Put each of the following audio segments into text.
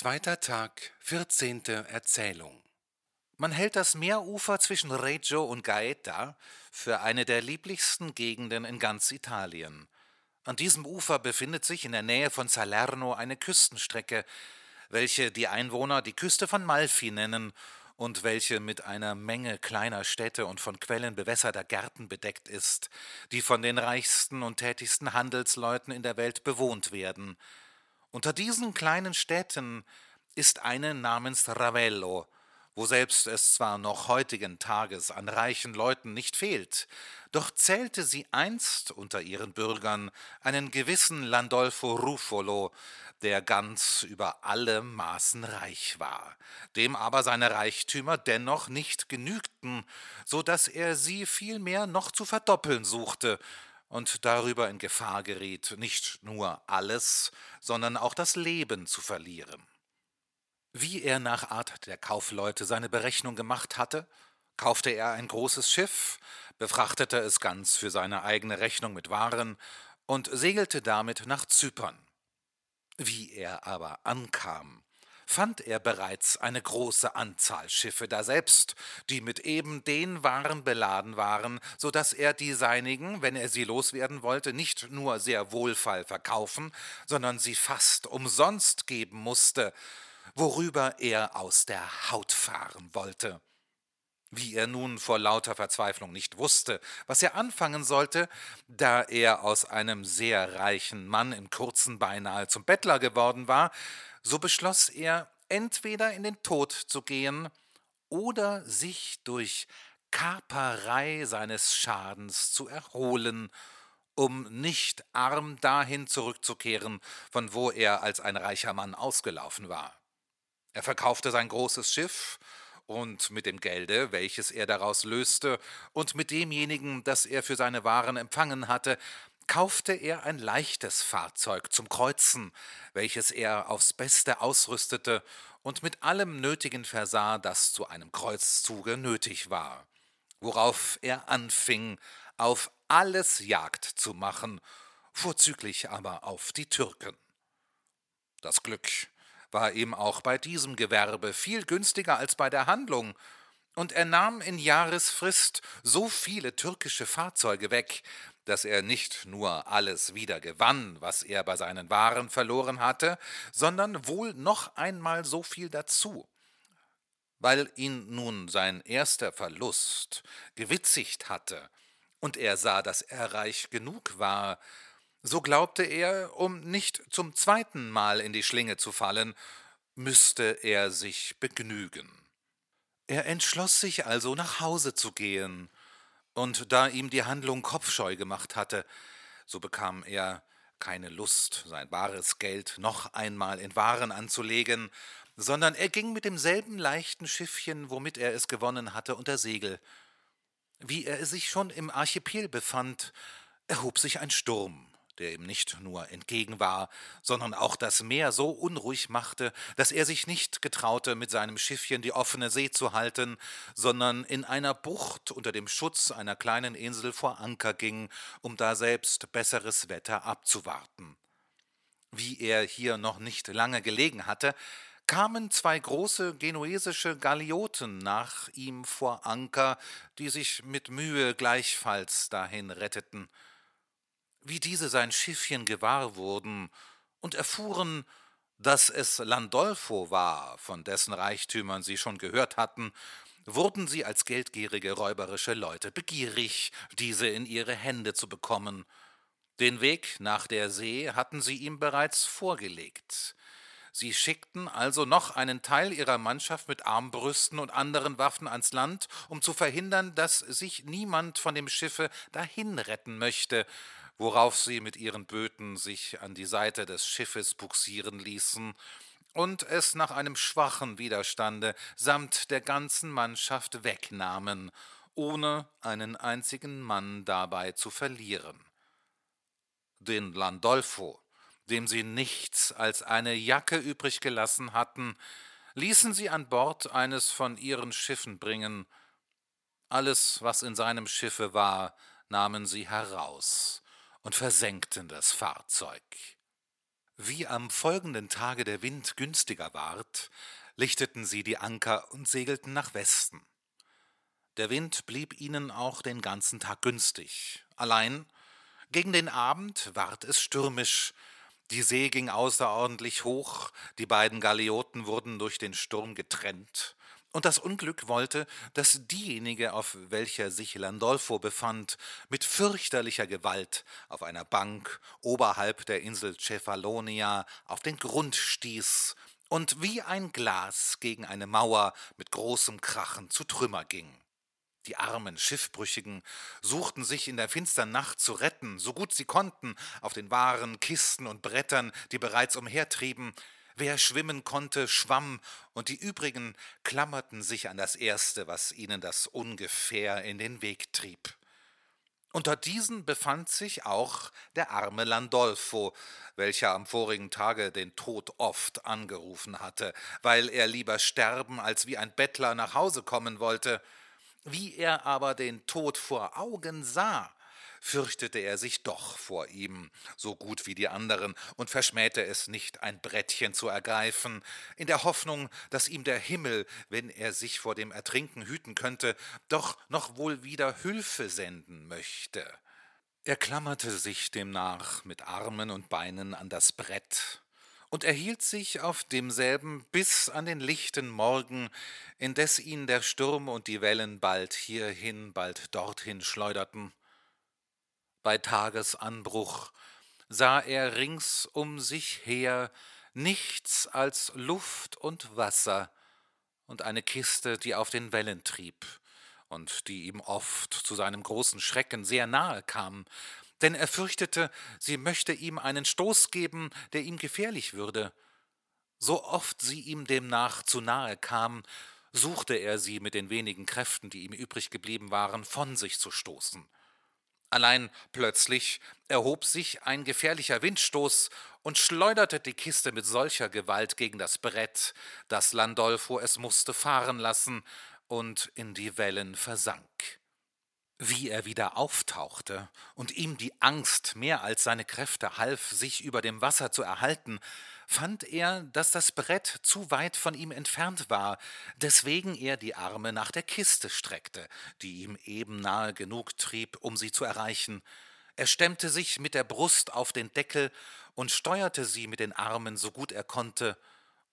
Zweiter Tag, 14. Erzählung. Man hält das Meerufer zwischen Reggio und Gaeta für eine der lieblichsten Gegenden in ganz Italien. An diesem Ufer befindet sich in der Nähe von Salerno eine Küstenstrecke, welche die Einwohner die Küste von Malfi nennen und welche mit einer Menge kleiner Städte und von Quellen bewässerter Gärten bedeckt ist, die von den reichsten und tätigsten Handelsleuten in der Welt bewohnt werden. Unter diesen kleinen Städten ist eine namens Ravello, woselbst es zwar noch heutigen Tages an reichen Leuten nicht fehlt, doch zählte sie einst unter ihren Bürgern einen gewissen Landolfo Ruffolo, der ganz über alle Maßen reich war, dem aber seine Reichtümer dennoch nicht genügten, so dass er sie vielmehr noch zu verdoppeln suchte und darüber in Gefahr geriet, nicht nur alles, sondern auch das Leben zu verlieren. Wie er nach Art der Kaufleute seine Berechnung gemacht hatte, kaufte er ein großes Schiff, befrachtete es ganz für seine eigene Rechnung mit Waren und segelte damit nach Zypern. Wie er aber ankam, fand er bereits eine große Anzahl Schiffe daselbst, die mit eben den Waren beladen waren, so dass er die seinigen, wenn er sie loswerden wollte, nicht nur sehr wohlfeil verkaufen, sondern sie fast umsonst geben musste, worüber er aus der Haut fahren wollte. Wie er nun vor lauter Verzweiflung nicht wusste, was er anfangen sollte, da er aus einem sehr reichen Mann im Kurzen beinahe zum Bettler geworden war, so beschloss er, entweder in den Tod zu gehen oder sich durch Kaperei seines Schadens zu erholen, um nicht arm dahin zurückzukehren, von wo er als ein reicher Mann ausgelaufen war. Er verkaufte sein großes Schiff und mit dem Gelde, welches er daraus löste, und mit demjenigen, das er für seine Waren empfangen hatte, kaufte er ein leichtes Fahrzeug zum Kreuzen, welches er aufs Beste ausrüstete und mit allem Nötigen versah, das zu einem Kreuzzuge nötig war, worauf er anfing, auf alles Jagd zu machen, vorzüglich aber auf die Türken. Das Glück war ihm auch bei diesem Gewerbe viel günstiger als bei der Handlung, und er nahm in Jahresfrist so viele türkische Fahrzeuge weg, dass er nicht nur alles wieder gewann, was er bei seinen Waren verloren hatte, sondern wohl noch einmal so viel dazu. Weil ihn nun sein erster Verlust gewitzigt hatte und er sah, dass er reich genug war, so glaubte er, um nicht zum zweiten Mal in die Schlinge zu fallen, müsste er sich begnügen. Er entschloss sich also, nach Hause zu gehen, und da ihm die Handlung kopfscheu gemacht hatte, so bekam er keine Lust, sein wahres Geld noch einmal in Waren anzulegen, sondern er ging mit demselben leichten Schiffchen, womit er es gewonnen hatte, unter Segel. Wie er sich schon im Archipel befand, erhob sich ein Sturm, der ihm nicht nur entgegen war, sondern auch das Meer so unruhig machte, dass er sich nicht getraute, mit seinem Schiffchen die offene See zu halten, sondern in einer Bucht unter dem Schutz einer kleinen Insel vor Anker ging, um daselbst besseres Wetter abzuwarten. Wie er hier noch nicht lange gelegen hatte, kamen zwei große genuesische Galeoten nach ihm vor Anker, die sich mit Mühe gleichfalls dahin retteten. Wie diese sein Schiffchen gewahr wurden und erfuhren, dass es Landolfo war, von dessen Reichtümern sie schon gehört hatten, wurden sie als geldgierige räuberische Leute begierig, diese in ihre Hände zu bekommen. Den Weg nach der See hatten sie ihm bereits vorgelegt. Sie schickten also noch einen Teil ihrer Mannschaft mit Armbrüsten und anderen Waffen ans Land, um zu verhindern, dass sich niemand von dem Schiffe dahin retten möchte, worauf sie mit ihren Böten sich an die Seite des Schiffes bugsieren ließen und es nach einem schwachen Widerstande samt der ganzen Mannschaft wegnahmen, ohne einen einzigen Mann dabei zu verlieren. Den Landolfo, dem sie nichts als eine Jacke übrig gelassen hatten, ließen sie an Bord eines von ihren Schiffen bringen. Alles, was in seinem Schiffe war, nahmen sie heraus und versenkten das Fahrzeug. Wie am folgenden Tage der Wind günstiger ward, lichteten sie die Anker und segelten nach Westen. Der Wind blieb ihnen auch den ganzen Tag günstig. Allein gegen den Abend ward es stürmisch. Die See ging außerordentlich hoch, die beiden Galeoten wurden durch den Sturm getrennt, und das Unglück wollte, dass diejenige, auf welcher sich Landolfo befand, mit fürchterlicher Gewalt auf einer Bank oberhalb der Insel Cefalonia auf den Grund stieß und wie ein Glas gegen eine Mauer mit großem Krachen zu Trümmer ging. Die armen Schiffbrüchigen suchten sich in der finstern Nacht zu retten, so gut sie konnten, auf den Waren, Kisten und Brettern, die bereits umhertrieben. Wer schwimmen konnte, schwamm, und die übrigen klammerten sich an das Erste, was ihnen das Ungefähr in den Weg trieb. Unter diesen befand sich auch der arme Landolfo, welcher am vorigen Tage den Tod oft angerufen hatte, weil er lieber sterben, als wie ein Bettler nach Hause kommen wollte. Wie er aber den Tod vor Augen sah, fürchtete er sich doch vor ihm, so gut wie die anderen, und verschmähte es nicht, ein Brettchen zu ergreifen, in der Hoffnung, dass ihm der Himmel, wenn er sich vor dem Ertrinken hüten könnte, doch noch wohl wieder Hilfe senden möchte. Er klammerte sich demnach mit Armen und Beinen an das Brett und erhielt sich auf demselben bis an den lichten Morgen, indes ihn der Sturm und die Wellen bald hierhin, bald dorthin schleuderten. Bei Tagesanbruch sah er rings um sich her nichts als Luft und Wasser und eine Kiste, die auf den Wellen trieb und die ihm oft zu seinem großen Schrecken sehr nahe kam, denn er fürchtete, sie möchte ihm einen Stoß geben, der ihm gefährlich würde. So oft sie ihm demnach zu nahe kam, suchte er sie mit den wenigen Kräften, die ihm übrig geblieben waren, von sich zu stoßen. Allein plötzlich erhob sich ein gefährlicher Windstoß und schleuderte die Kiste mit solcher Gewalt gegen das Brett, dass Landolfo es musste fahren lassen und in die Wellen versank. Wie er wieder auftauchte und ihm die Angst mehr als seine Kräfte half, sich über dem Wasser zu erhalten, fand er, dass das Brett zu weit von ihm entfernt war, deswegen er die Arme nach der Kiste streckte, die ihm eben nahe genug trieb, um sie zu erreichen. Er stemmte sich mit der Brust auf den Deckel und steuerte sie mit den Armen so gut er konnte,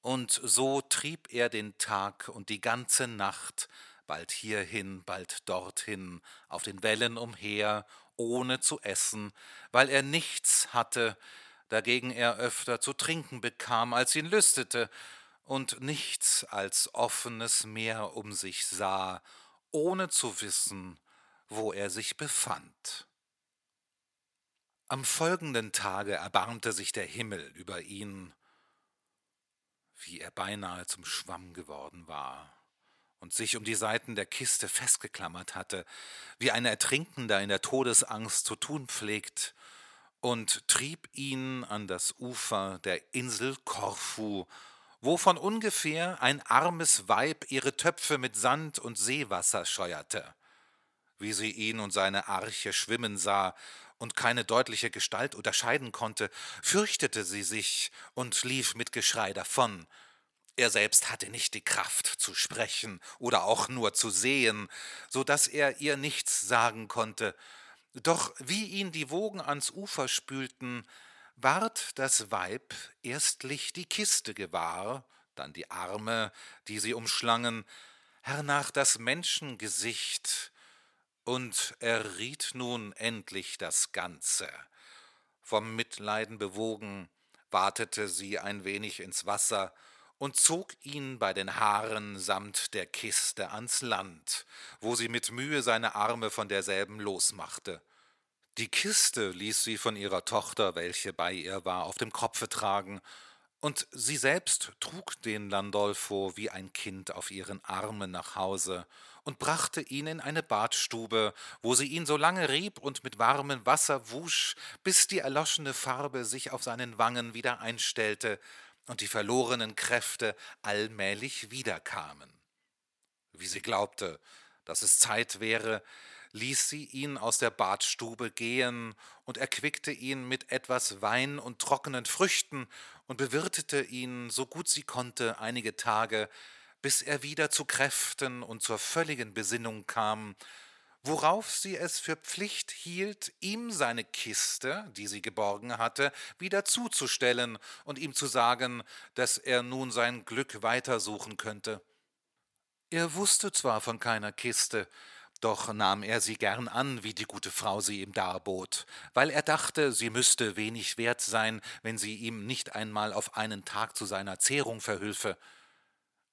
und so trieb er den Tag und die ganze Nacht, bald hierhin, bald dorthin, auf den Wellen umher, ohne zu essen, weil er nichts hatte, dagegen er öfter zu trinken bekam, als ihn lüstete, und nichts als offenes Meer um sich sah, ohne zu wissen, wo er sich befand. Am folgenden Tage erbarmte sich der Himmel über ihn, wie er beinahe zum Schwamm geworden war und sich um die Seiten der Kiste festgeklammert hatte, wie ein Ertrinkender in der Todesangst zu tun pflegt, und trieb ihn an das Ufer der Insel Korfu, wo von ungefähr ein armes Weib ihre Töpfe mit Sand und Seewasser scheuerte. Wie sie ihn und seine Arche schwimmen sah und keine deutliche Gestalt unterscheiden konnte, fürchtete sie sich und lief mit Geschrei davon. Er selbst hatte nicht die Kraft zu sprechen oder auch nur zu sehen, so dass er ihr nichts sagen konnte. Doch wie ihn die Wogen ans Ufer spülten, ward das Weib erstlich die Kiste gewahr, dann die Arme, die sie umschlangen, hernach das Menschengesicht, und erriet nun endlich das Ganze. Vom Mitleiden bewogen, watete sie ein wenig ins Wasser und zog ihn bei den Haaren samt der Kiste ans Land, wo sie mit Mühe seine Arme von derselben losmachte. Die Kiste ließ sie von ihrer Tochter, welche bei ihr war, auf dem Kopfe tragen, und sie selbst trug den Landolfo wie ein Kind auf ihren Armen nach Hause und brachte ihn in eine Badstube, wo sie ihn so lange rieb und mit warmem Wasser wusch, bis die erloschene Farbe sich auf seinen Wangen wieder einstellte und die verlorenen Kräfte allmählich wiederkamen. Wie sie glaubte, dass es Zeit wäre, ließ sie ihn aus der Badstube gehen und erquickte ihn mit etwas Wein und trockenen Früchten und bewirtete ihn, so gut sie konnte, einige Tage, bis er wieder zu Kräften und zur völligen Besinnung kam, worauf sie es für Pflicht hielt, ihm seine Kiste, die sie geborgen hatte, wieder zuzustellen und ihm zu sagen, dass er nun sein Glück weitersuchen könnte. Er wusste zwar von keiner Kiste, doch nahm er sie gern an, wie die gute Frau sie ihm darbot, weil er dachte, sie müsste wenig wert sein, wenn sie ihm nicht einmal auf einen Tag zu seiner Zehrung verhülfe.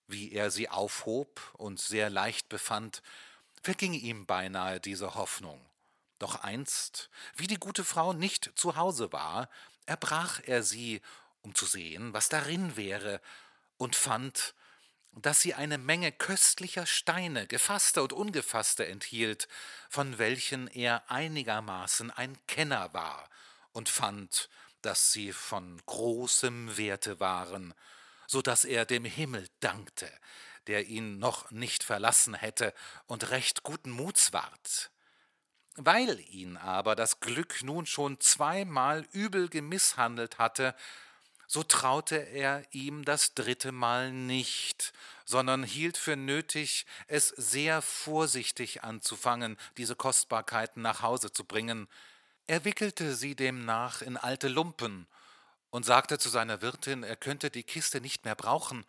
Wie er sie aufhob und sehr leicht befand, verging ihm beinahe diese Hoffnung. Doch einst, wie die gute Frau nicht zu Hause war, erbrach er sie, um zu sehen, was darin wäre, und fand, dass sie eine Menge köstlicher Steine, gefasster und ungefasster, enthielt, von welchen er einigermaßen ein Kenner war, und fand, dass sie von großem Werte waren, so dass er dem Himmel dankte, der ihn noch nicht verlassen hätte und recht guten Muts ward. Weil ihn aber das Glück nun schon zweimal übel gemisshandelt hatte, so traute er ihm das dritte Mal nicht, sondern hielt für nötig, es sehr vorsichtig anzufangen, diese Kostbarkeiten nach Hause zu bringen. Er wickelte sie demnach in alte Lumpen und sagte zu seiner Wirtin, er könnte die Kiste nicht mehr brauchen,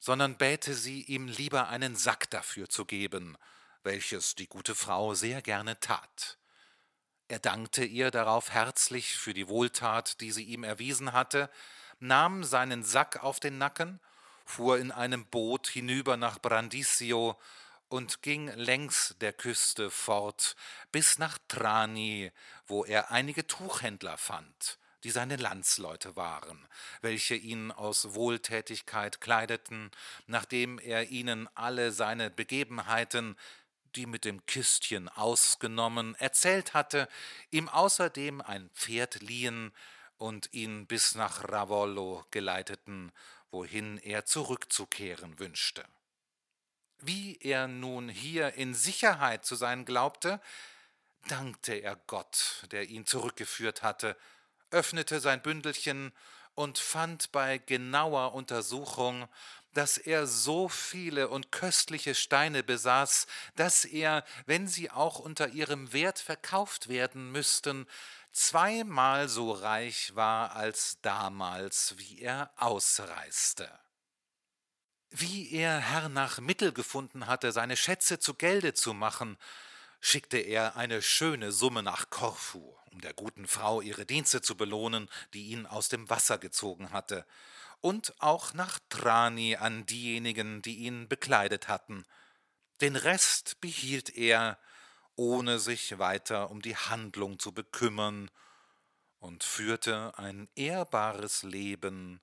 sondern bäte sie, ihm lieber einen Sack dafür zu geben, welches die gute Frau sehr gerne tat. Er dankte ihr darauf herzlich für die Wohltat, die sie ihm erwiesen hatte, nahm seinen Sack auf den Nacken, fuhr in einem Boot hinüber nach Brandisio und ging längs der Küste fort bis nach Trani, wo er einige Tuchhändler fand, die seine Landsleute waren, welche ihn aus Wohltätigkeit kleideten, nachdem er ihnen alle seine Begebenheiten, die mit dem Kistchen ausgenommen, erzählt hatte, ihm außerdem ein Pferd liehen und ihn bis nach Ravello geleiteten, wohin er zurückzukehren wünschte. Wie er nun hier in Sicherheit zu sein glaubte, dankte er Gott, der ihn zurückgeführt hatte, öffnete sein Bündelchen und fand bei genauer Untersuchung, dass er so viele und köstliche Steine besaß, dass er, wenn sie auch unter ihrem Wert verkauft werden müssten, zweimal so reich war als damals, wie er ausreiste. Wie er hernach Mittel gefunden hatte, seine Schätze zu Gelde zu machen, schickte er eine schöne Summe nach Korfu, um der guten Frau ihre Dienste zu belohnen, die ihn aus dem Wasser gezogen hatte, und auch nach Trani an diejenigen, die ihn bekleidet hatten. Den Rest behielt er, ohne sich weiter um die Handlung zu bekümmern, und führte ein ehrbares Leben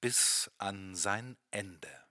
bis an sein Ende.